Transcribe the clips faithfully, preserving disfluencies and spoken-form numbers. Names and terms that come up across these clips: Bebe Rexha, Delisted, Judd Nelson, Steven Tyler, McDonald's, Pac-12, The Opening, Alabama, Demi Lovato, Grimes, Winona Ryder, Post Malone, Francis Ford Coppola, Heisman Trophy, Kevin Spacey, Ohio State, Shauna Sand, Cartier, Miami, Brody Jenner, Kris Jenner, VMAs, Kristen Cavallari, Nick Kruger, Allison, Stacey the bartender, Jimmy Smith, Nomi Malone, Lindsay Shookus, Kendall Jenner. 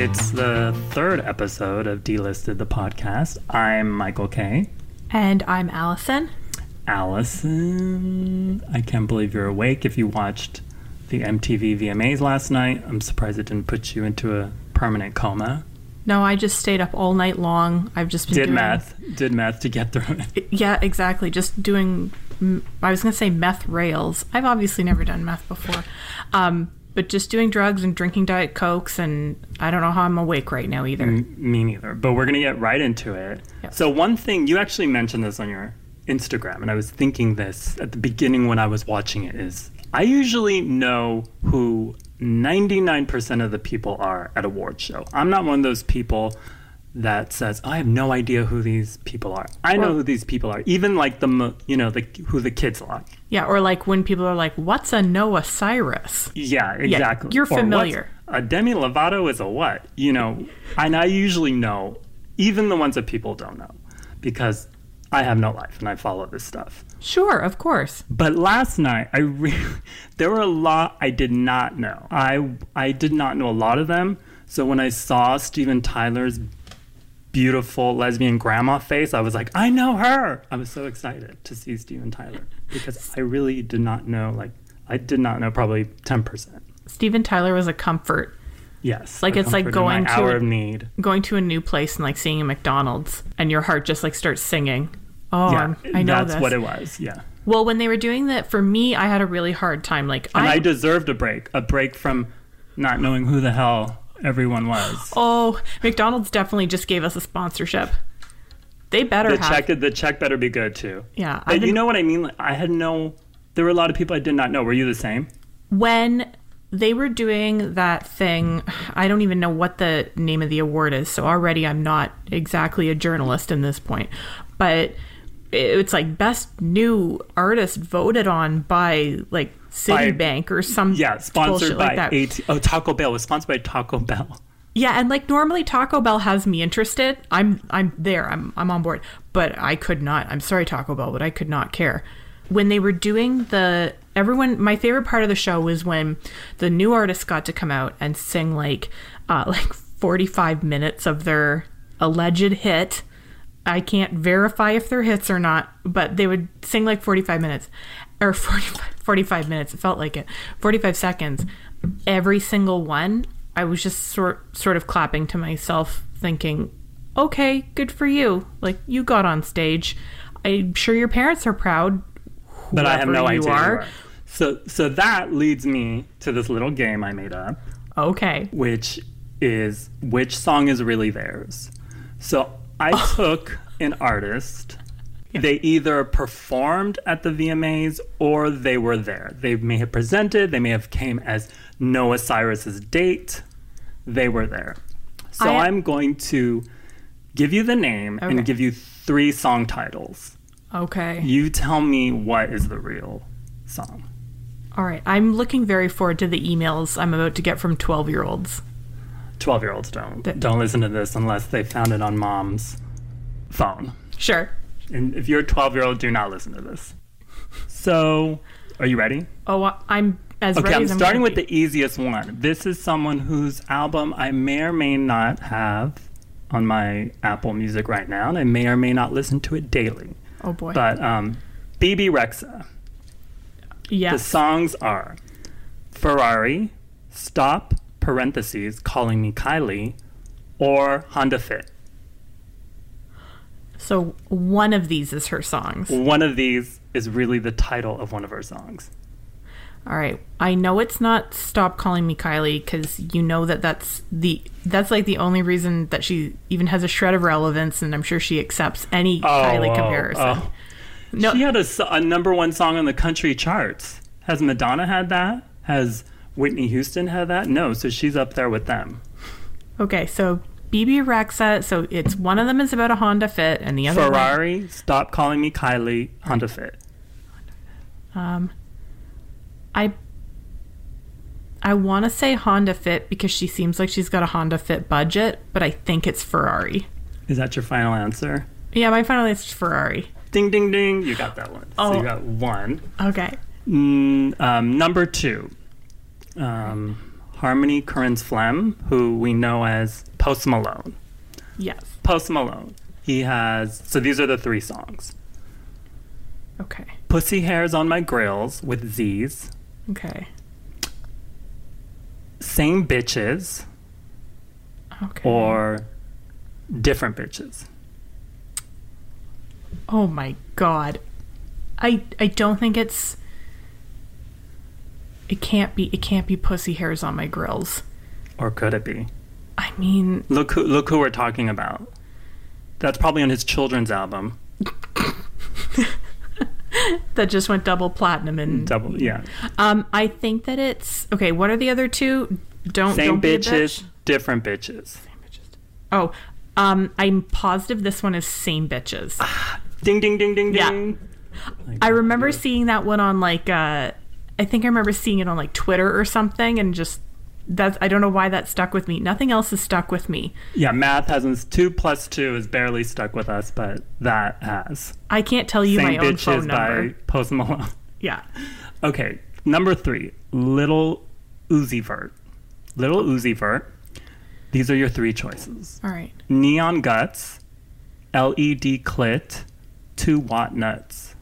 It's the third episode of Delisted, the podcast. I'm Michael K. And I'm Allison. Allison, I can't believe you're awake. If you watched the M T V V M As last night, I'm surprised it didn't put you into a permanent coma. No, I just stayed up all night long. I've just been did doing... math, did math to get through it. Yeah, exactly. Just doing. I was gonna say meth rails. I've obviously never done meth before, um, but just doing drugs and drinking Diet Cokes, and I don't know how I'm awake right now either. M- me neither. But we're gonna get right into it. Yes. So one thing you actually mentioned this on your Instagram, and I was thinking this at the beginning when I was watching it is I usually know who ninety-nine percent of the people are at award show. I'm not one of those people that says, I have no idea who these people are. I know or, who these people are, even like the, you know, the who the kids are. Yeah, or like when people are like, what's a Noah Cyrus? Yeah, exactly. Yeah, you're familiar. A Demi Lovato is a what? You know, and I usually know even the ones that people don't know because I have no life and I follow this stuff. Sure, of course. But last night, I really, there were a lot I did not know. I I did not know a lot of them. So when I saw Steven Tyler's beautiful lesbian grandma face, I was like, I know her. I was so excited to see Steven Tyler because I really did not know, like, I did not know probably ten percent. Steven Tyler was a comfort. Yes. Like it's like going to hour of need. Going to a new place and like seeing a McDonald's and your heart just like starts singing. Oh, yeah, I know that's this. What it was. Yeah. Well, when they were doing that for me, I had a really hard time. Like, and I, I deserved a break, a break from not knowing who the hell everyone was. Oh, McDonald's definitely just gave us a sponsorship. They better the have. Check, the check better be good too. Yeah. But you know what I mean? Like, I had no, there were a lot of people I did not know. Were you the same? When they were doing that thing, I don't even know what the name of the award is, so already I'm not exactly a journalist in this point, but it's like best new artist voted on by like Citibank by, or some yeah sponsored by like that. AT- oh Taco Bell was sponsored by Taco Bell. Yeah, and like normally Taco Bell has me interested. I'm I'm there. I'm I'm on board, but I could not. I'm sorry, Taco Bell, but I could not care. When they were doing the everyone, my favorite part of the show was when the new artists got to come out and sing like uh, like forty-five minutes of their alleged hit. I can't verify if they're hits or not, but they would sing like forty-five minutes or forty-five, forty-five minutes. It felt like it. forty-five seconds. Every single one. I was just sort sort of clapping to myself thinking, okay, good for you. Like you got on stage. I'm sure your parents are proud. But I have no idea. You are. So, so that leads me to this little game I made up. Okay. Which is which song is really theirs? So I oh. took an artist. Yeah. They either performed at the V M As or they were there. They may have presented. They may have came as Noah Cyrus's date. They were there. So I... I'm going to give you the name okay. and give you three song titles. Okay. You tell me what is the real song. All right. I'm looking very forward to the emails I'm about to get from twelve-year-olds. twelve-year-olds don't. The- don't listen to this unless they found it on mom's phone. Sure. And if you're a twelve-year-old, do not listen to this. So, are you ready? Oh, I'm as okay, ready I'm as I'm Okay, I'm starting with the easiest one. This is someone whose album I may or may not have on my Apple Music right now, and I may or may not listen to it daily. Oh, boy. But um, Bebe Rexha. Yes. The songs are Ferrari, Stop, parentheses, Calling Me Kylie, or Honda Fit. So one of these is her songs. One of these is really the title of one of her songs. All right. I know it's not Stop Calling Me Kylie because you know that that's the that's like the only reason that she even has a shred of relevance, and I'm sure she accepts any oh, Kylie comparison. Oh. No. She had a, a number one song on the country charts. Has Madonna had that? Has Whitney Houston had that? No, so she's up there with them. Okay, so Bebe Rexha, so it's one of them is about a Honda Fit and the other Ferrari, one... Stop Calling Me Kylie, Honda Fit. Um... I I want to say Honda Fit because she seems like she's got a Honda Fit budget, but I think it's Ferrari. Is that your final answer? Yeah, my final answer is Ferrari. Ding, ding, ding. You got that one. Oh. So you got one. Okay. Mm, um, number two. Um, Harmony Korines Flem, who we know as Post Malone. Yes. Post Malone. He has, so these are the three songs. Okay. Pussy Hairs on My Grills with Z's. Okay. Same Bitches. Okay. Or Different Bitches. Oh my God. I I don't think it's it can't be it can't be Pussy Hairs on My Grills. Or could it be? I mean, look who look who we're talking about. That's probably on his children's album. That just went double platinum and double, yeah. Um, I think that it's okay. What are the other two? Don't Same don't Bitches, bitch. Different Bitches. Same Bitches. Oh, um, I'm positive this one is Same Bitches. Ah, ding ding ding ding yeah. ding. Like, I remember yeah. seeing that one on like uh, I think I remember seeing it on like Twitter or something, and just that's I don't know why that stuck with me. Nothing else has stuck with me. Yeah, math hasn't. Two plus two is barely stuck with us, but that has. I can't tell you Same my own phone number. By Post Malone. Yeah. Okay, number three, Lil Uzi Vert. Lil Uzi Vert. These are your three choices. All right. Neon Guts, L E D Clit, Two Watt Nuts.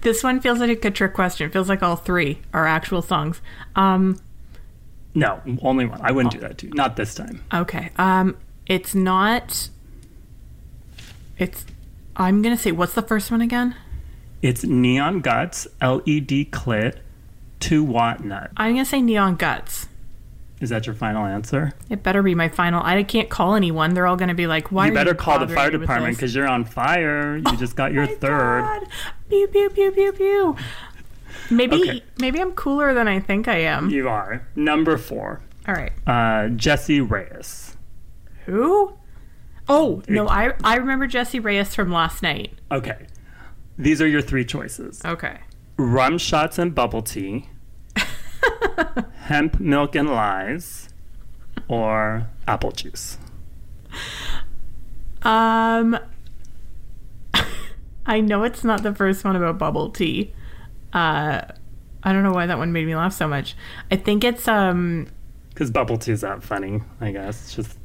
This one feels like a trick question. It feels like all three are actual songs. Um, no, only one. I wouldn't oh. do that to you. Not this time. Okay. Um, it's not... It's... I'm going to say... What's the first one again? It's Neon Guts, L E D Clit, Two Watt Nut. I'm going to say Neon Guts. Is that your final answer? It better be my final. I can't call anyone. They're all going to be like, why you are you bothering me with this? You better call the fire department because you're on fire. You oh, just got your my third. God. Pew, pew, pew, pew, pew. Maybe, okay. maybe I'm cooler than I think I am. You are. Number four. All right. Uh, Jesse Reyes. Who? Oh, no, I, I remember Jesse Reyes from last night. Okay. These are your three choices. Okay. Rum Shots and Bubble Tea. Hemp Milk and Lies, or Apple Juice. Um, I know it's not the first one about bubble tea. Uh, I don't know why that one made me laugh so much. I think it's um, because bubble tea is not funny. I guess it's just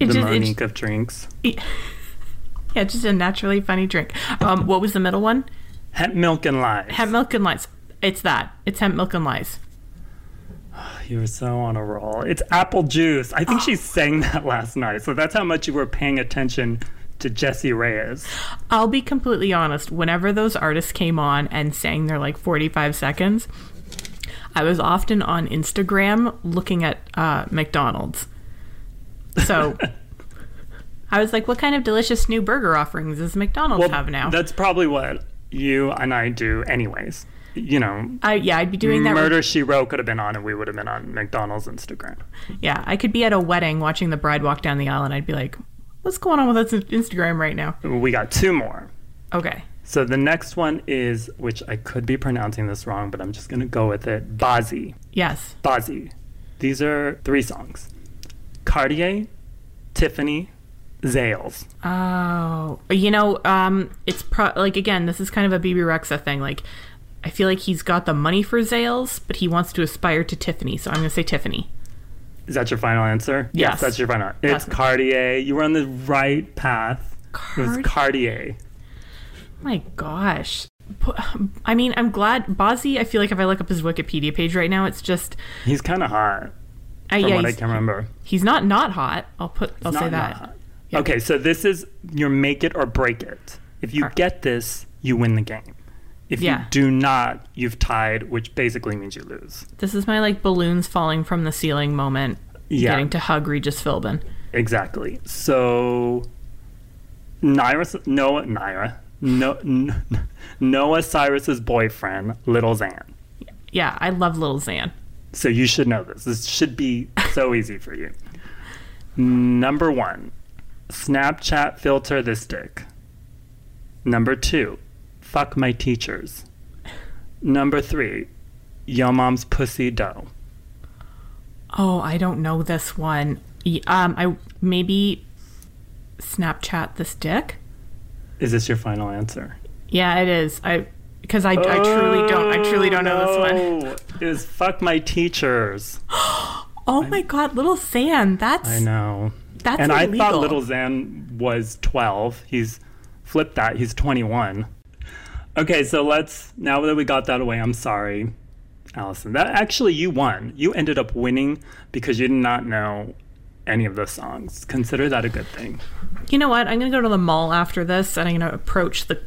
it the just, Monique just, of drinks. It, yeah, just a naturally funny drink. Um, what was the middle one? Hemp Milk and Lies. Hemp Milk and Lies. It's that. It's Hemp Milk and Lies. You were so on a roll. It's Apple Juice. I think oh. she sang that last night. So that's how much you were paying attention to Jesse Reyes. I'll be completely honest. Whenever those artists came on and sang their like forty-five seconds, I was often on Instagram looking at uh, McDonald's. So I was like, what kind of delicious new burger offerings does McDonald's well, have now? That's probably what you and I do anyways. You know, I, yeah, I'd be doing that. Murder with... She Wrote could have been on, and we would have been on McDonald's Instagram. Yeah, I could be at a wedding watching the bride walk down the aisle, and I'd be like, "What's going on with us Instagram right now?" We got two more. Okay. So the next one is, which I could be pronouncing this wrong, but I'm just going to go with it. Bazzi. Yes. Bazzi. These are three songs: Cartier, Tiffany, Zales. Oh, you know, um, it's pro- like again, this is kind of a Bebe Rexha thing, like. I feel like he's got the money for Zales, but he wants to aspire to Tiffany, so I'm going to say Tiffany. Is that your final answer? Yes. yes that's your final answer. It's that's Cartier. You were on the right path. Card- it was Cartier. My gosh. I mean, I'm glad. Bazzi, I feel like if I look up his Wikipedia page right now, it's just... He's kind of hot, from uh, yeah, what I can remember. He's not not hot. I'll put. I'll not, say that. Yep. Okay, so this is your make it or break it. If you right. get this, you win the game. If yeah. you do not, you've tied, which basically means you lose. This is my, like, balloons falling from the ceiling moment. Yeah. Getting to hug Regis Philbin. Exactly. So, Naira, Noah, Naira, no, no, Noah Cyrus's boyfriend, Lil Xan. Yeah, I love Lil Xan. So you should know this. This should be so easy for you. Number one, Snapchat filter this dick. Number two. Fuck my teachers. Number three, yo mom's pussy dough. Oh, I don't know this one. Um, I maybe Snapchat this dick. Is this your final answer? Yeah, it is. I because I, oh, I truly don't. I truly don't no. know this one. It was fuck my teachers. Oh my God, Lil Xan. That's I know. That's and illegal. I thought Lil Xan was twelve. He's flipped that. He's twenty-one. Okay, so let's, now that we got that away, I'm sorry, Allison. That actually, you won. You ended up winning because you did not know any of the songs. Consider that a good thing. You know what? I'm going to go to the mall after this, and I'm going to approach the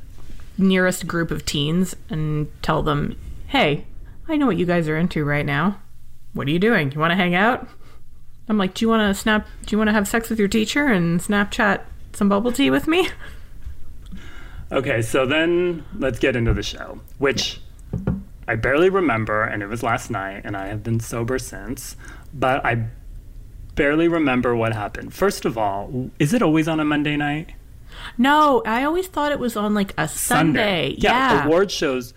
nearest group of teens and tell them, hey, I know what you guys are into right now. What are you doing? You want to hang out? I'm like, do you want to snap? Do you want to have sex with your teacher and Snapchat some bubble tea with me? Okay, so then let's get into the show, which yeah. I barely remember, and it was last night, and I have been sober since, but I barely remember what happened. First of all, is it always on a Monday night? No, I always thought it was on like a Sunday. Sunday. Yeah, yeah, award shows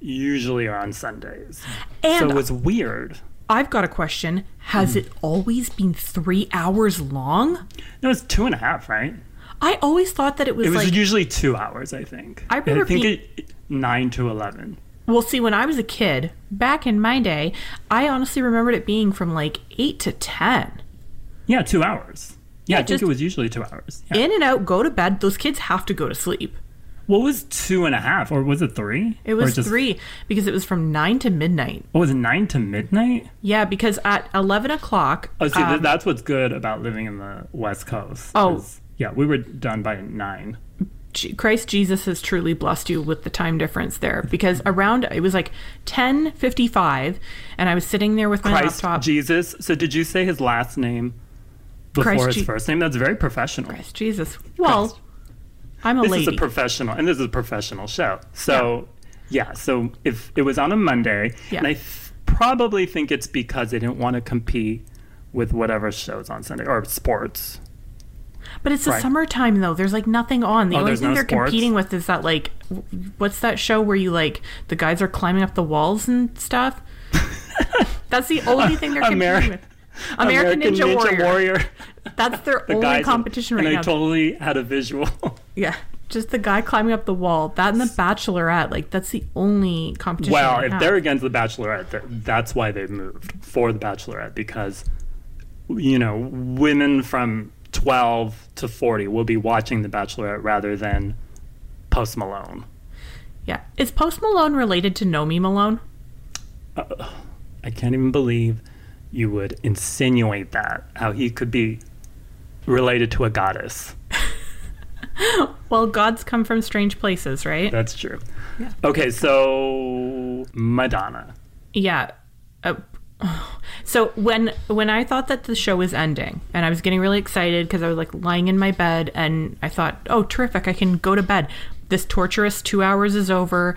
usually are on Sundays, and so it was weird. I've got a question. Has mm. it always been three hours long? No, it's two and a half, right? I always thought that it was, it was like... It was usually two hours, I think. I remember I think being... it, nine to eleven. Well, see, when I was a kid, back in my day, I honestly remembered it being from, like, eight to ten. Yeah, two hours. Yeah, yeah I think it was usually two hours. Yeah. In and out, go to bed. Those kids have to go to sleep. What was two and a half? Or was it three? It was just... three, because it was from nine to midnight. What was it, nine to midnight? Yeah, because at eleven o'clock... Oh, see, um, that's what's good about living in the West Coast. Oh, is... Yeah, we were done by nine. Christ Jesus has truly blessed you with the time difference there, because around, it was like ten fifty-five, and I was sitting there with my Christ laptop. Jesus. So did you say his last name before Christ his Je- first name? That's very professional. Christ Jesus. Well, Christ. I'm a this lady. This is a professional, and this is a professional show. So, yeah, yeah so if it was on a Monday, yeah. and I f- probably think it's because they didn't want to compete with whatever show's on Sunday, or sports. But it's the right. summertime, though. There's, like, nothing on. The oh, only thing no they're sports? competing with is that, like, what's that show where you, like, the guys are climbing up the walls and stuff? That's the only thing they're competing Ameri- with. American, American Ninja, Ninja Warrior. Warrior. That's their the only competition and, right and now. And I totally had a visual. Yeah. Just the guy climbing up the wall. That and The Bachelorette. Like, that's the only competition. Well, right if now. They're against The Bachelorette, that's why they moved for The Bachelorette. Because, you know, women from... twelve to forty will be watching The Bachelorette rather than Post Malone. Yeah. Is Post Malone related to Nomi Malone? Uh, I can't even believe you would insinuate that, how he could be related to a goddess. Well, gods come from strange places, right? That's true. Yeah. Okay, so Madonna. Yeah. Uh, So when when I thought that the show was ending and I was getting really excited because I was like lying in my bed and I thought, oh, terrific, I can go to bed. This torturous two hours is over.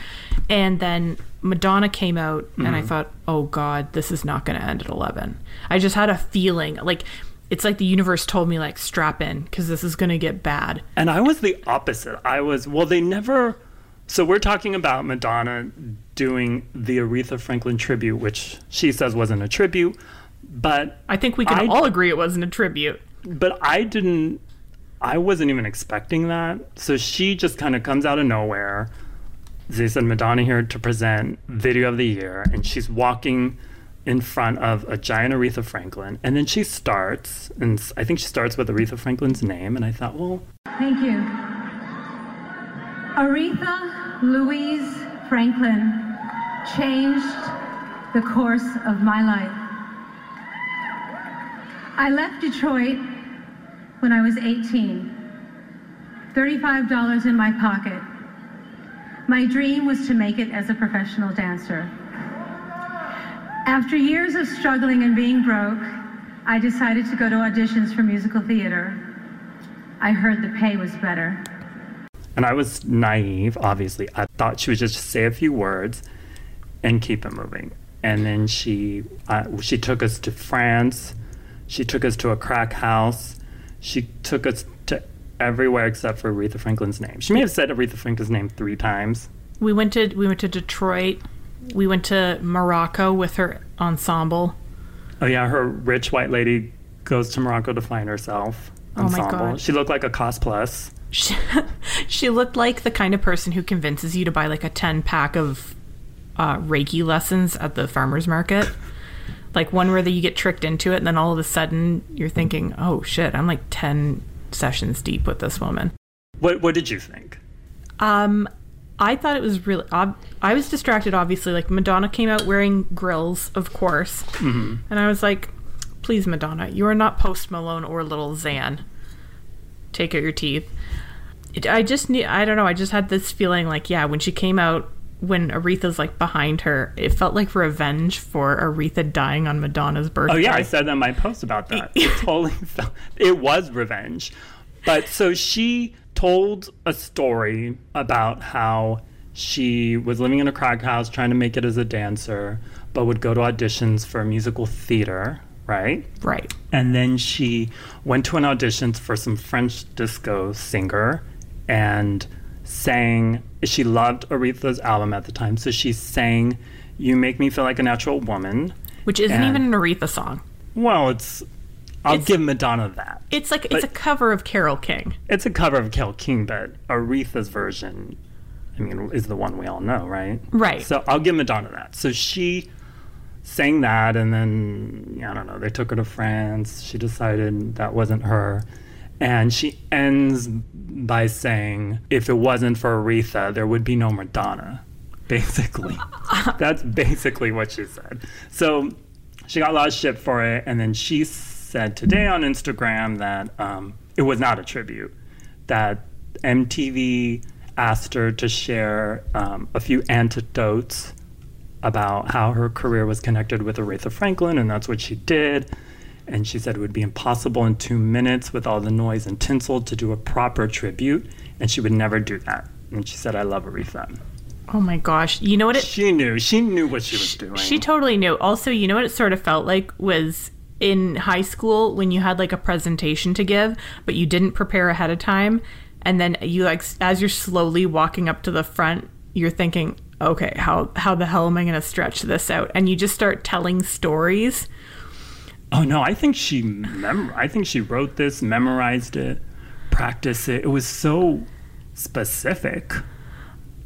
And then Madonna came out mm-hmm. and I thought, oh, God, this is not going to end at eleven. I just had a feeling like it's like the universe told me, like, strap in because this is going to get bad. And I was the opposite. I was, well, they never. So we're talking about Madonna doing the Aretha Franklin tribute, which she says wasn't a tribute, but... I think we can I, all agree it wasn't a tribute. But I didn't... I wasn't even expecting that. So she just kind of comes out of nowhere. They said Madonna here to present Video of the Year, and she's walking in front of a giant Aretha Franklin, and then she starts, and I think she starts with Aretha Franklin's name, and I thought, well... Thank you. Aretha Louise Franklin changed the course of my life. I left Detroit when I was eighteen, thirty-five dollars in my pocket. My dream was to make it as a professional dancer. After years of struggling and being broke, I decided to go to auditions for musical theater. I heard the pay was better. And I was naive, obviously. I thought she would just say a few words and keep it moving. And then she uh, she took us to France. She took us to a crack house. She took us to everywhere except for Aretha Franklin's name. She may have said Aretha Franklin's name three times. We went to we went to Detroit. We went to Morocco with her ensemble. Oh, yeah. Her rich white lady goes to Morocco to find herself. Ensemble. Oh, my God. She looked like a cosplus. She, she looked like the kind of person who convinces you to buy like a ten pack of uh, Reiki lessons at the farmer's market. Like one where the, you get tricked into it, and then all of a sudden you're thinking, oh, shit, I'm like ten sessions deep with this woman. What What did you think? Um, I thought it was really... Ob- I was distracted, obviously. Like, Madonna came out wearing grills, of course. Mm-hmm. And I was like, please, Madonna, you are not Post Malone or Lil Xan. Take out your teeth. It, I just need... I don't know. I just had this feeling like, yeah, when she came out, when Aretha's like behind her, it felt like revenge for Aretha dying on Madonna's birthday. Oh yeah, I said that in my post about that. It totally felt, it was revenge. But so she told a story about how she was living in a crack house trying to make it as a dancer, but would go to auditions for musical theater, right? Right. And then she went to an audition for some French disco singer and sang... She loved Aretha's album at the time, so she sang You Make Me Feel Like a Natural Woman. Which isn't and, even an Aretha song. Well, it's... I'll it's, give Madonna that. It's like it's a cover of Carole King. It's a cover of Carole King, but Aretha's version, I mean, is the one we all know, right? Right. So I'll give Madonna that. So she sang that, and then, I don't know, they took her to France. She decided that wasn't her. And she ends by saying, if it wasn't for Aretha, there would be no Madonna, basically. That's basically what she said. So she got a lot of shit for it. And then she said today on Instagram that um, it was not a tribute, that M T V asked her to share um, a few anecdotes about how her career was connected with Aretha Franklin. And that's what she did. And she said it would be impossible in two minutes with all the noise and tinsel to do a proper tribute. And she would never do that. And she said, I love Aretha. Oh, my gosh. You know what it... She knew. She knew what she was doing. She totally knew. Also, you know what it sort of felt like was in high school when you had, like, a presentation to give, but you didn't prepare ahead of time. And then you, like, as you're slowly walking up to the front, you're thinking, okay, how, how the hell am I going to stretch this out? And you just start telling stories. Oh, no, I think she mem- I think she wrote this, memorized it, practiced it. It was so specific.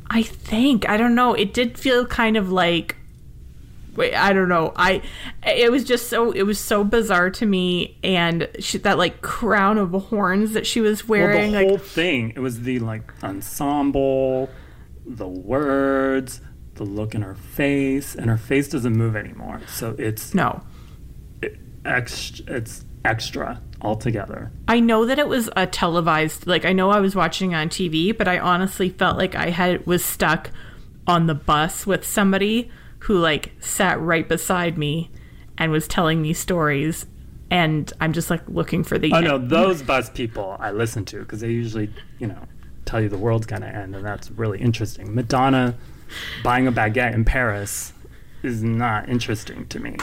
I think. I don't know. It did feel kind of like, wait, I don't know. I. It was just so, it was so bizarre to me. And she, that, like, crown of horns that she was wearing. Well, the whole like, thing. It was the, like, ensemble, the words, the look in her face. And her face doesn't move anymore. So it's... No. Ex- it's extra altogether. I know that it was a televised, like, I know I was watching on T V, but I honestly felt like I had was stuck on the bus with somebody who, like, sat right beside me and was telling me stories, and I'm just, like, looking for the... Oh, end. No, those bus people I listen to, because they usually, you know, tell you the world's gonna end, and that's really interesting. Madonna buying a baguette in Paris is not interesting to me.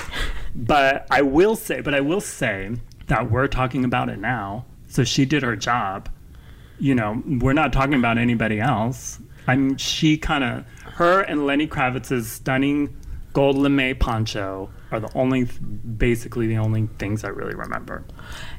But I will say, but I will say that we're talking about it now. So she did her job. You know, we're not talking about anybody else. I mean, she kind of, her and Lenny Kravitz's stunning gold lame poncho are the only, basically the only things I really remember.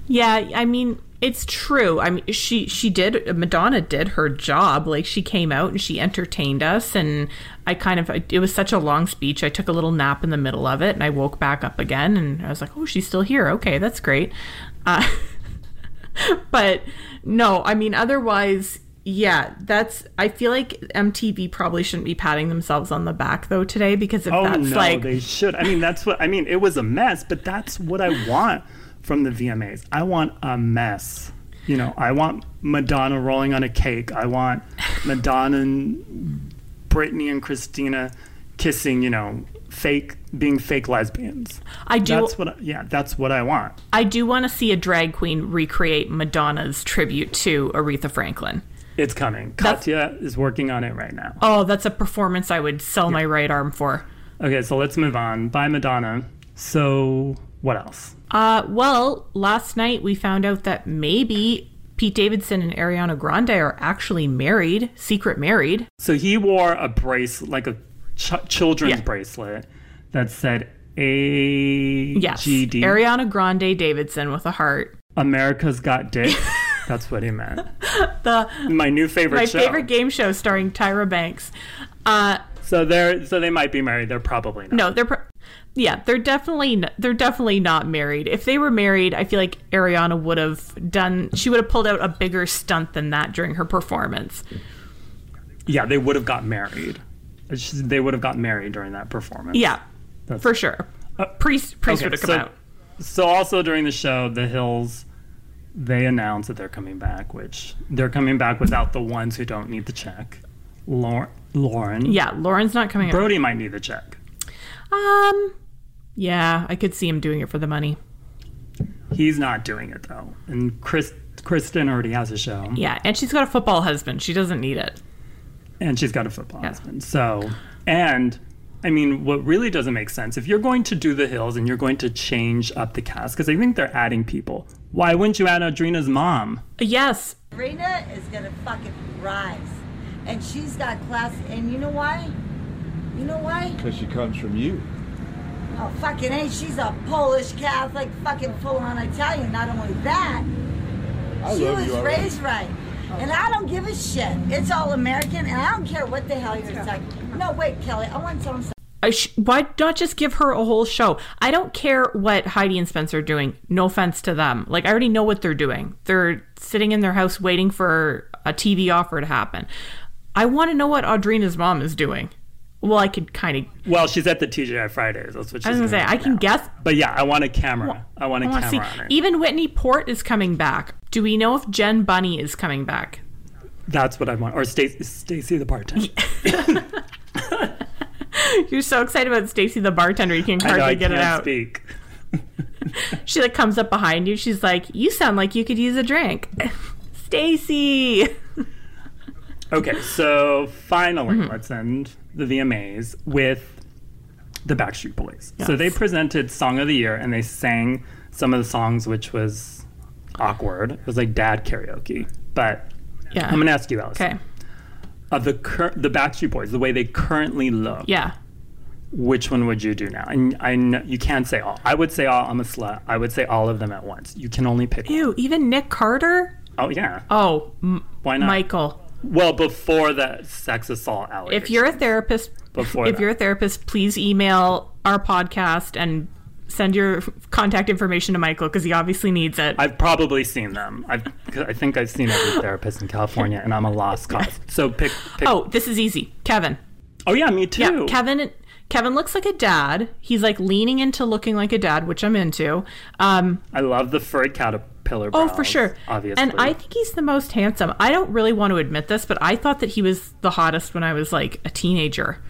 Yeah, I mean, it's true. I mean, she, she did, Madonna did her job. Like, she came out and she entertained us. And I kind of, it was such a long speech. I took a little nap in the middle of it and I woke back up again. And I was like, oh, she's still here. Okay, that's great. Uh, but no, I mean, otherwise, yeah, that's, I feel like M T V probably shouldn't be patting themselves on the back, though, today. Because if oh, that's no, like. Oh, no, they should. I mean, that's what, I mean, it was a mess, but that's what I want. From the V M As. I want a mess. You know, I want Madonna rolling on a cake. I want Madonna and Britney and Christina kissing, you know, fake, being fake lesbians. I do. That's what I, yeah, that's what I want. I do want to see a drag queen recreate Madonna's tribute to Aretha Franklin. It's coming. Katya that's, is working on it right now. Oh, that's a performance I would sell yeah. my right arm for. Okay, so let's move on. Bye, Madonna. So, what else? Uh, well, last night we found out that maybe Pete Davidson and Ariana Grande are actually married, secret married. So he wore a bracelet, like a ch- children's yeah. bracelet that said A G D. Yes, Ariana Grande Davidson with a heart. America's Got Dick. That's what he meant. The My new favorite my show. My favorite game show starring Tyra Banks. Uh, So they're so they might be married. They're probably not. No, they're pro- yeah, they're definitely they're definitely not married. If they were married, I feel like Ariana would have done. She would have pulled out a bigger stunt than that during her performance. Yeah, they would have got married. They would have got married during that performance. Yeah, That's, for sure. Uh, Priest, Priest okay, would have come so, out. So also during the show, The Hills, they announced that they're coming back, which they're coming back without the ones who don't need the check. Lauren. Lauren. Yeah, Lauren's not coming Brody out. Brody might need the check. Um, yeah, I could see him doing it for the money. He's not doing it, though. And Kris, Kristen already has a show. Yeah, and she's got a football husband. She doesn't need it. And she's got a football yeah. husband. So, and I mean, what really doesn't make sense, if you're going to do The Hills and you're going to change up the cast, because I think they're adding people, why wouldn't you add Adrena's mom? Yes. Adrena is going to fucking rise. And she's got class. And you know why? You know why? Because she comes from you. Oh, fucking A. She's a Polish Catholic, fucking full-on Italian. Not only that, I she was raised right. And I don't give a shit. It's all American, and I don't care what the hell you're talking about. No, wait, Kelly. I want to tell them something. Uh, sh- why not just give her a whole show? I don't care what Heidi and Spencer are doing. No offense to them. Like, I already know what they're doing. They're sitting in their house waiting for a T V offer to happen. I want to know what Audrina's mom is doing. Well, I could kind of... Well, she's at the T G I Fridays. That's what she's I was going to say. I now. can guess. But yeah, I want a camera. Well, I want a I want camera on her. Even Whitney Port is coming back. Do we know if Jen Bunny is coming back? That's what I want. Or Stacey, Stacey the bartender. You're so excited about Stacey the bartender. You can hardly I know, I get it out. Speak. She like comes up behind you. She's like, you sound like you could use a drink. Stacey. Okay, so finally, mm-hmm. let's end the V M As with the Backstreet Boys. Yes. So they presented Song of the Year, and they sang some of the songs, which was awkward. It was like dad karaoke. But yeah. I'm going to ask you, Allison. Okay. Of the cur- the Backstreet Boys, the way they currently look, yeah. which one would you do now? And I know, you can't say all. I would say all. I'm a slut. I would say all of them at once. You can only pick Ew, one. Ew, even Nick Carter? Oh, yeah. Oh, m- why not? Michael. Well, before the sex assault allegation. If you're a therapist, before if that. you're a therapist, please email our podcast and send your contact information to Michael because he obviously needs it. I've probably seen them. I've, I think I've seen every therapist in California, and I'm a lost cause. So pick. pick. Oh, this is easy, Kevin. Oh yeah, me too. Yeah, Kevin. Kevin looks like a dad. He's like leaning into looking like a dad, which I'm into. Um, I love the furry caterpillar. Pillar brows, oh, for sure. Obviously. And I think he's the most handsome. I don't really want to admit this, but I thought that he was the hottest when I was like a teenager.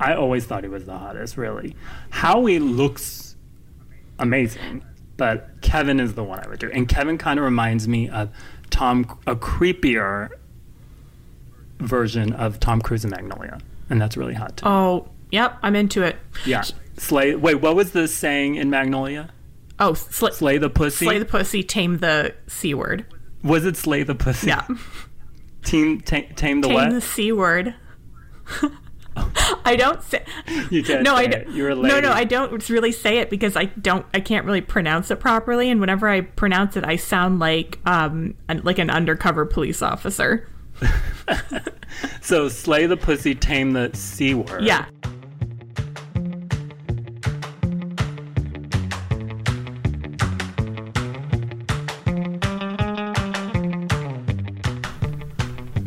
I always thought he was the hottest, really. Howie looks amazing, but Kevin is the one I would do. And Kevin kind of reminds me of Tom, a creepier version of Tom Cruise in Magnolia. And that's really hot, too. Oh, yep. I'm into it. Yeah. Slay. Wait, what was the saying in Magnolia? Oh, sl- slay the pussy. Slay the pussy, tame the C word. Was it slay the pussy? Yeah. Tame, tame, tame the tame what? Tame the C word. I don't say... You can't no, say I it. You're a lady. No, no, I don't really say it because I don't, I can't really pronounce it properly. And whenever I pronounce it, I sound like, um, an, like an undercover police officer. So slay the pussy, tame the C word. Yeah.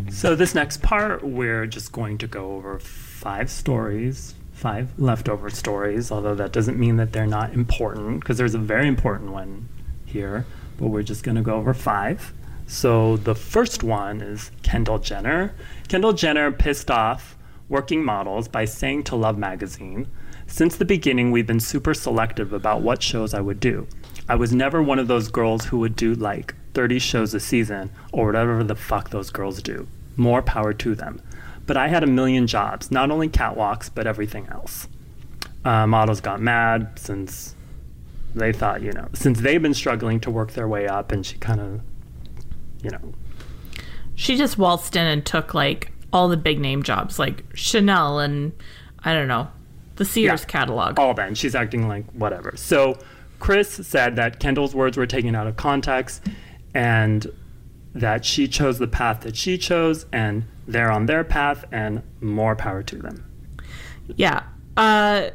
So this next part, we're just going to go over five stories, five leftover stories, although that doesn't mean that they're not important, because there's a very important one here, but we're just going to go over five. So the first one is Kendall Jenner. Kendall Jenner pissed off working models by saying to Love Magazine, "Since the beginning, we've been super selective about what shows I would do. I was never one of those girls who would do like thirty shows a season or whatever the fuck those girls do. More power to them. But I had a million jobs, not only catwalks, but everything else." Uh, models got mad since they thought, you know, since they've been struggling to work their way up, and she kind of, you know. She just waltzed in and took, like, all the big name jobs, like Chanel and, I don't know, the Sears yeah, catalog. All that, and she's acting like whatever. So Kris said that Kendall's words were taken out of context and that she chose the path that she chose, and they're on their path, and more power to them. Yeah. Uh,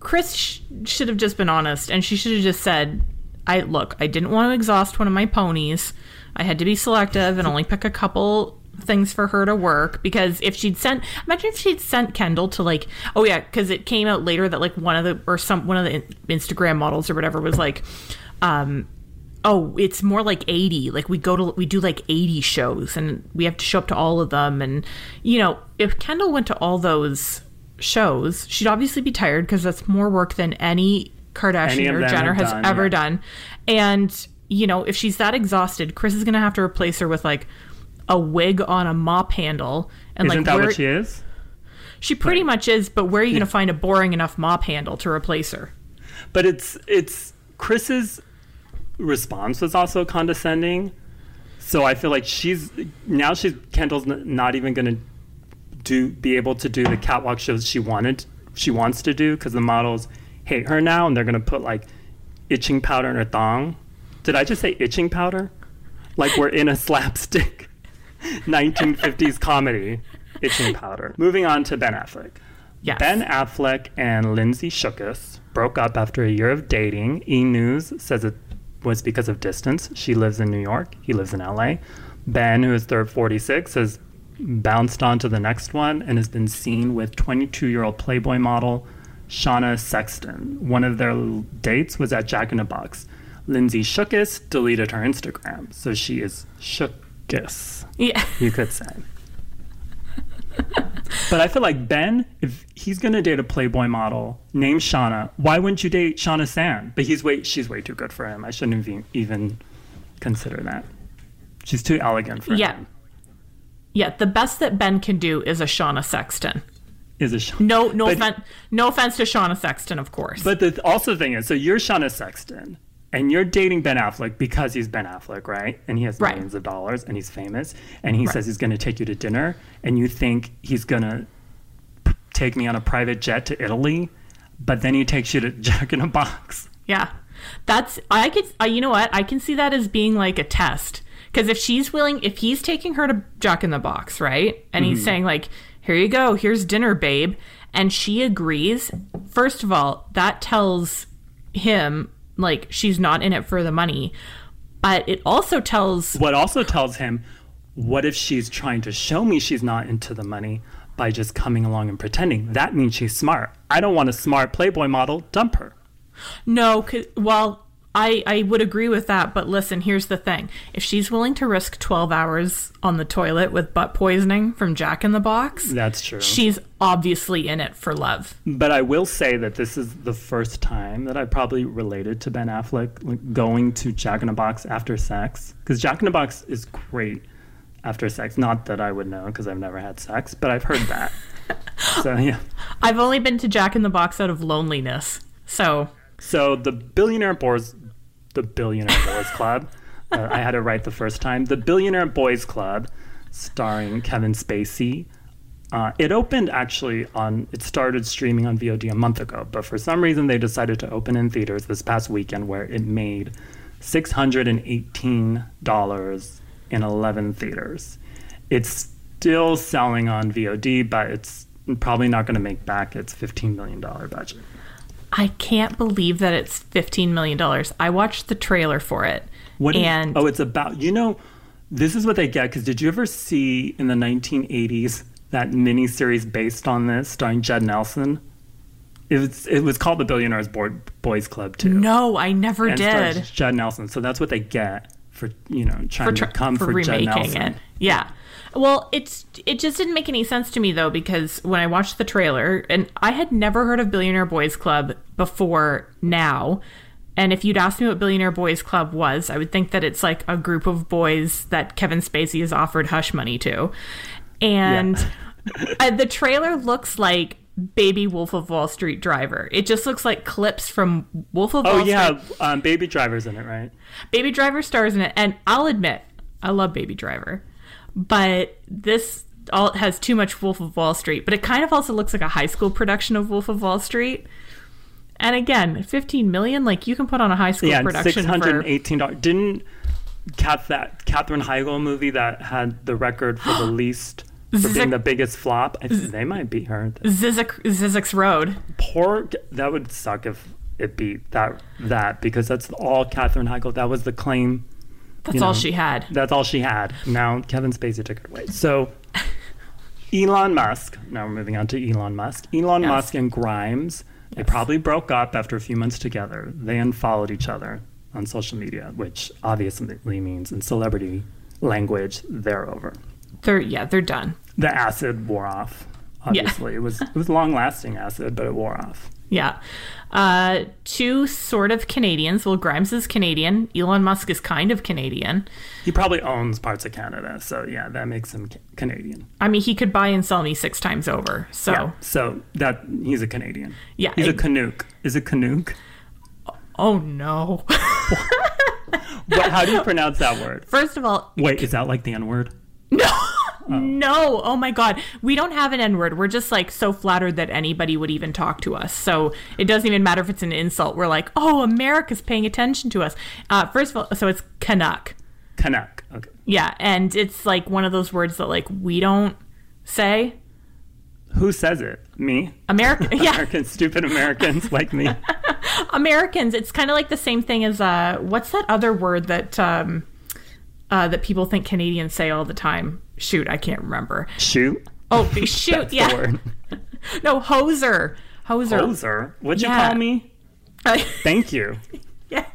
Kris sh- should have just been honest, and she should have just said, "I look, I didn't want to exhaust one of my ponies. I had to be selective and only pick a couple things for her to work." Because if she'd sent, imagine if she'd sent Kendall to, like, oh yeah, because it came out later that, like, one of the, or some, one of the Instagram models or whatever was like, um, oh, it's more like eighty. Like, we go to, we do like eighty shows and we have to show up to all of them. And, you know, if Kendall went to all those shows, she'd obviously be tired, because that's more work than any Kardashian any or Jenner has done, ever yeah. done. And, you know, if she's that exhausted, Kris is going to have to replace her with, like, a wig on a mop handle. And Isn't like, that where, what she is? She pretty right. much is, but where are you yeah. going to find a boring enough mop handle to replace her? But it's it's Chris's response was also condescending. So I feel like she's, now she's, Kendall's not even going to do be able to do the catwalk shows she wanted, she wants to do, because the models hate her now, and they're going to put, like, itching powder in her thong. Did I just say itching powder? Like, we're in a slapstick nineteen fifties comedy, itching powder. Moving on to Ben Affleck. Yes. Ben Affleck and Lindsay Shookus broke up after a year of dating. E! News says it was because of distance. She lives in New York. He lives in L A. Ben, who is forty-six, has bounced on to the next one and has been seen with twenty-two-year-old Playboy model Shauna Sexton. One of their dates was at Jack in the Box. Lindsay Shookus deleted her Instagram, so she is Shookus. Yeah, you could say. But I feel like Ben, if he's gonna date a Playboy model named Shauna, why wouldn't you date Shauna Sand? But he's way, she's way too good for him. I shouldn't even even consider that. She's too elegant for yeah. him. Yeah, the best that Ben can do is a Shauna Sexton. Is a Shauna. No, no offense. No offense to Shauna Sexton, of course. But the also the thing is, so you're Shauna Sexton. And you're dating Ben Affleck because he's Ben Affleck, right? And he has right. millions of dollars, and he's famous, and he right. says he's going to take you to dinner, and you think he's going to p- take me on a private jet to Italy, but then he takes you to Jack in a Box. Yeah, that's I could. Uh, you know what? I can see that as being like a test, because if she's willing, if he's taking her to Jack in the Box, right, and mm-hmm. he's saying, like, "Here you go, here's dinner, babe," and she agrees. First of all, that tells him, like, she's not in it for the money. But it also tells... What also tells him, what if she's trying to show me she's not into the money by just coming along and pretending? That means she's smart. I don't want a smart Playboy model. Dump her. No, 'cause, well, I, I would agree with that. But listen, here's the thing. If she's willing to risk twelve hours on the toilet with butt poisoning from Jack in the Box... That's true. She's obviously in it for love. But I will say that this is the first time that I probably related to Ben Affleck, like, going to Jack in the Box after sex. Because Jack in the Box is great after sex. Not that I would know, because I've never had sex, but I've heard that. So, yeah. I've only been to Jack in the Box out of loneliness, so... So the Billionaire Boys, the Billionaire Boys Club, uh, I had it right the first time. The Billionaire Boys Club, starring Kevin Spacey. Uh, it opened actually on, it started streaming on V O D a month ago, but for some reason they decided to open in theaters this past weekend, where it made six hundred eighteen dollars in eleven theaters. It's still selling on V O D, but it's probably not going to make back its fifteen million dollars budget. I can't believe that it's fifteen million dollars. I watched the trailer for it. What and is, oh, it's about, you know, this is what they get. Because did you ever see in the nineteen eighties that miniseries based on this starring Judd Nelson? It was, it was called The Billionaires Boys Club, too. No, I never and did. Judd Nelson. So that's what they get for, you know, trying for tra- to come for, for Judd Nelson. It. Yeah. Well, it's it just didn't make any sense to me, though, because when I watched the trailer, and I had never heard of Billionaire Boys Club before now. And if you'd asked me what Billionaire Boys Club was, I would think that it's like a group of boys that Kevin Spacey has offered hush money to. And yeah. I, the trailer looks like Baby Wolf of Wall Street Driver. It just looks like clips from Wolf of oh, Wall yeah. Street. Oh, um, yeah. Baby Driver's in it, right? Baby Driver stars in it. And I'll admit, I love Baby Driver. But this all has too much Wolf of Wall Street. But it kind of also looks like a high school production of Wolf of Wall Street. And again, fifteen million dollars, like, you can put on a high school yeah, production for... Yeah, six hundred eighteen dollars. For... Didn't Kath, that Katherine Heigl movie that had the record for the least for Zizek, being the biggest flop. I, Z- they might beat her. Zizek, Zizek's Road. Poor. That would suck if it beat that that because that's all Katherine Heigl. That was the claim. That's you know, all she had. That's all she had. Now Kevin Spacey took it away. So Elon Musk. Now we're moving on to Elon Musk. Elon yes. Musk and Grimes. Yes. They probably broke up after a few months together. They unfollowed each other on social media, which obviously means in celebrity language, they're over. They're yeah, they're done. The acid wore off. Obviously, yeah. it was it was long lasting acid, but it wore off. Yeah, uh, two sort of Canadians. Well, Grimes is Canadian. Elon Musk is kind of Canadian. He probably owns parts of Canada, so yeah, that makes him Canadian. I mean, he could buy and sell me six times over. So yeah, so that he's a Canadian. Yeah, he's it, a Canuck. Is it Canuck? Oh no. What, how do you pronounce that word? First of all, wait, is that like the N-word? No. Oh. No. Oh, my God. We don't have an N-word. We're just, like, so flattered that anybody would even talk to us. So it doesn't even matter if it's an insult. We're like, oh, America's paying attention to us. Uh, first of all, so it's Canuck. Canuck. Okay. Yeah. And it's, like, one of those words that, like, we don't say. Who says it? Me? American. Yeah. Americans. Stupid Americans like me. Americans. It's kind of like the same thing as, uh, what's that other word that... Um, Uh, that people think Canadians say all the time. Shoot, I can't remember. Shoot? Oh, shoot, That's yeah. the word. No, hoser. Hoser. Hoser? What'd yeah. you call me? Uh, Thank you. Yeah.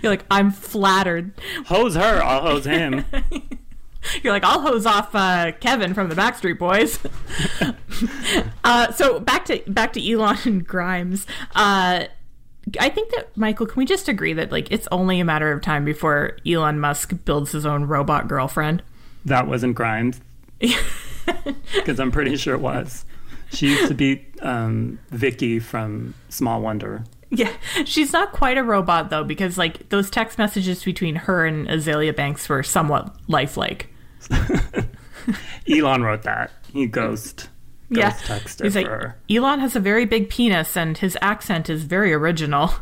You're like, I'm flattered. Hose her, I'll hose him. You're like, I'll hose off uh, Kevin from the Backstreet Boys. uh, so back to back to Elon and Grimes. Uh I think that, Michael, can we just agree that, like, it's only a matter of time before Elon Musk builds his own robot girlfriend? That wasn't Grimes. Because I'm pretty sure it was. She used to be um, Vicky from Small Wonder. Yeah. She's not quite a robot, though, because, like, those text messages between her and Azalea Banks were somewhat lifelike. Elon wrote that. He ghosted. Ghost yeah, text he's like, her. Elon has a very big penis and his accent is very original.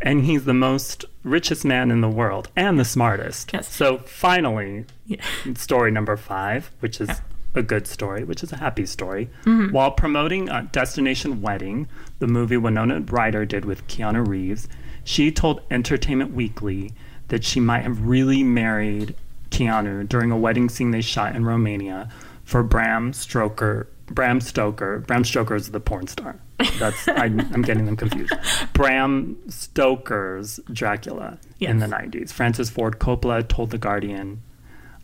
And he's the most richest man in the world and the smartest. Yes. So finally, yeah. story number five, which is yeah. a good story, which is a happy story. Mm-hmm. While promoting uh, Destination Wedding, the movie Winona Ryder did with Keanu Reeves, she told Entertainment Weekly that she might have really married Keanu during a wedding scene they shot in Romania for Bram Stoker. Bram Stoker. Bram Stoker is the porn star. That's I, I'm getting them confused. Bram Stoker's Dracula yes. in the nineties. Francis Ford Coppola told The Guardian,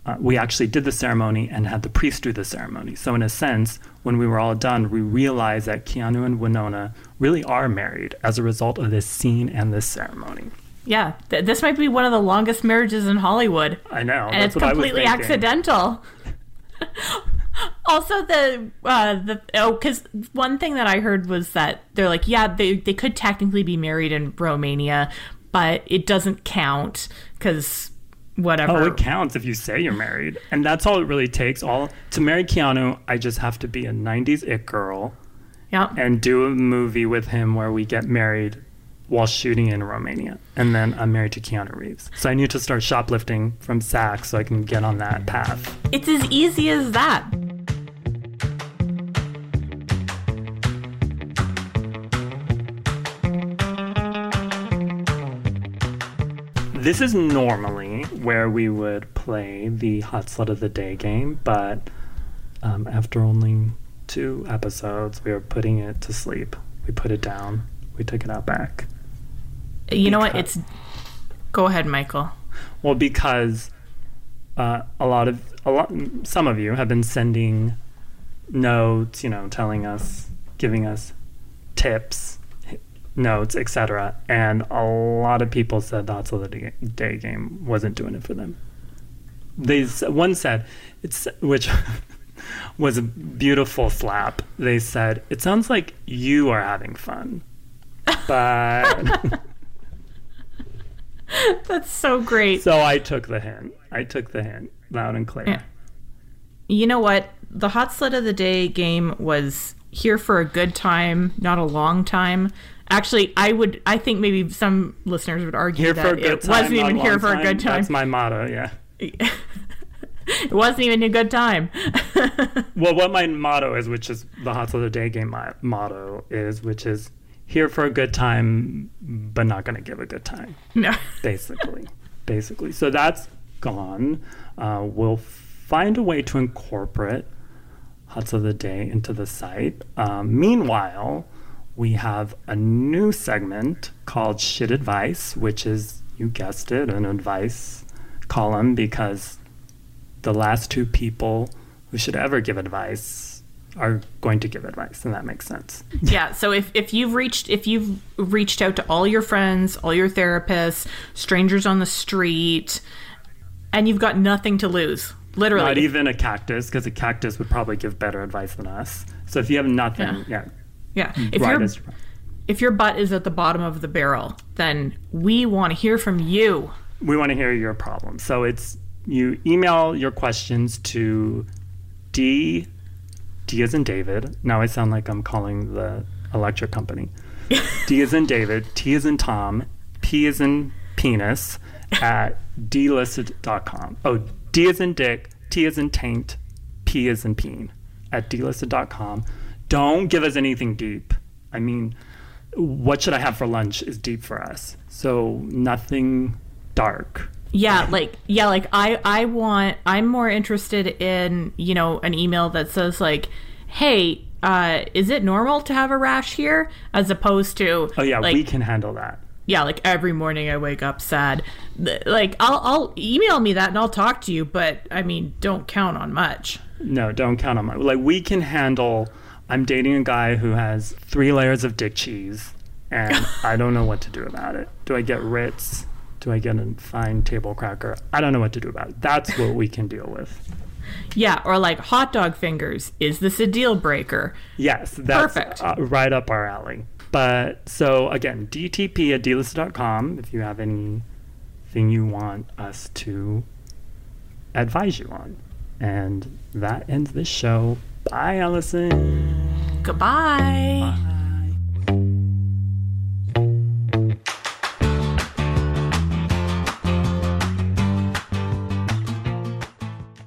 uh, we actually did the ceremony and had the priest do the ceremony. So in a sense, when we were all done, we realized that Keanu and Winona really are married as a result of this scene and this ceremony. Yeah, th- this might be one of the longest marriages in Hollywood. I know. And it's completely accidental. Also, the uh, the oh, because one thing that I heard was that they're like, yeah, they they could technically be married in Romania, but it doesn't count because whatever. Oh, it counts if you say you're married, and that's all it really takes. All to marry Keanu, I just have to be a nineties it girl, yeah, and do a movie with him where we get married while shooting in Romania, and then I'm married to Keanu Reeves. So I need to start shoplifting from Saks so I can get on that path. It's as easy as that. This is normally where we would play the Hot Slut of the Day game, but um, after only two episodes, we are putting it to sleep. We put it down. We took it out back. You know what? It's go ahead, Michael. Well, because uh, a lot of a lot, some of you have been sending notes, you know, telling us, giving us tips, notes, et cetera. And a lot of people said the Hot Slut of the Day game wasn't doing it for them. They one said it's which was a beautiful slap. They said it sounds like you are having fun. But that's so great. So I took the hint. I took the hint loud and clear. Yeah. You know what? The Hot Slut of the Day game was here for a good time, not a long time. Actually, I would. I think maybe some listeners would argue here that for a good it time, wasn't even here for time. a good time. That's my motto. Yeah. It wasn't even a good time. Well, what my motto is, which is the Hot Sale of the Day game my motto is, which is here for a good time, but not going to give a good time. No. Basically. Basically. So that's gone. Uh, we'll find a way to incorporate Hot Sale of the Day into the site. Um, meanwhile, we have a new segment called Shit Advice, which is, you guessed it, an advice column, because the last two people who should ever give advice are going to give advice, and that makes sense. Yeah, so if, if you've reached if you've reached out to all your friends, all your therapists, strangers on the street, and you've got nothing to lose, literally. Not even a cactus, because a cactus would probably give better advice than us. So if you have nothing, yeah. Yeah. yeah. If right as If your butt is at the bottom of the barrel, then we want to hear from you. We want to hear your problem. So it's, you email your questions to D, D as in David. Now I sound like I'm calling the electric company. D as in David, T as in Tom, P as in penis, at D listed dot com. Oh, D as in dick, T as in taint, P as in peen, at D listed dot com. Don't give us anything deep. I mean... what should I have for lunch is deep for us. So nothing dark. Yeah, like yeah, like I, I want I'm more interested in, you know, an email that says like, hey, uh, is it normal to have a rash here? As opposed to, oh yeah, like, we can handle that. Yeah, like every morning I wake up sad. Like I'll I'll email me that and I'll talk to you, but I mean, don't count on much. No, don't count on much. Like we can handle, I'm dating a guy who has three layers of dick cheese, and I don't know what to do about it. Do I get Ritz? Do I get a fine table cracker? I don't know what to do about it. That's what we can deal with. Yeah, or like hot dog fingers. Is this a deal breaker? Yes, that's perfect. Uh, right up our alley. But so again, D T P at D list dot com if you have anything you want us to advise you on. And that ends this show. Bye, Allison. Goodbye. Bye.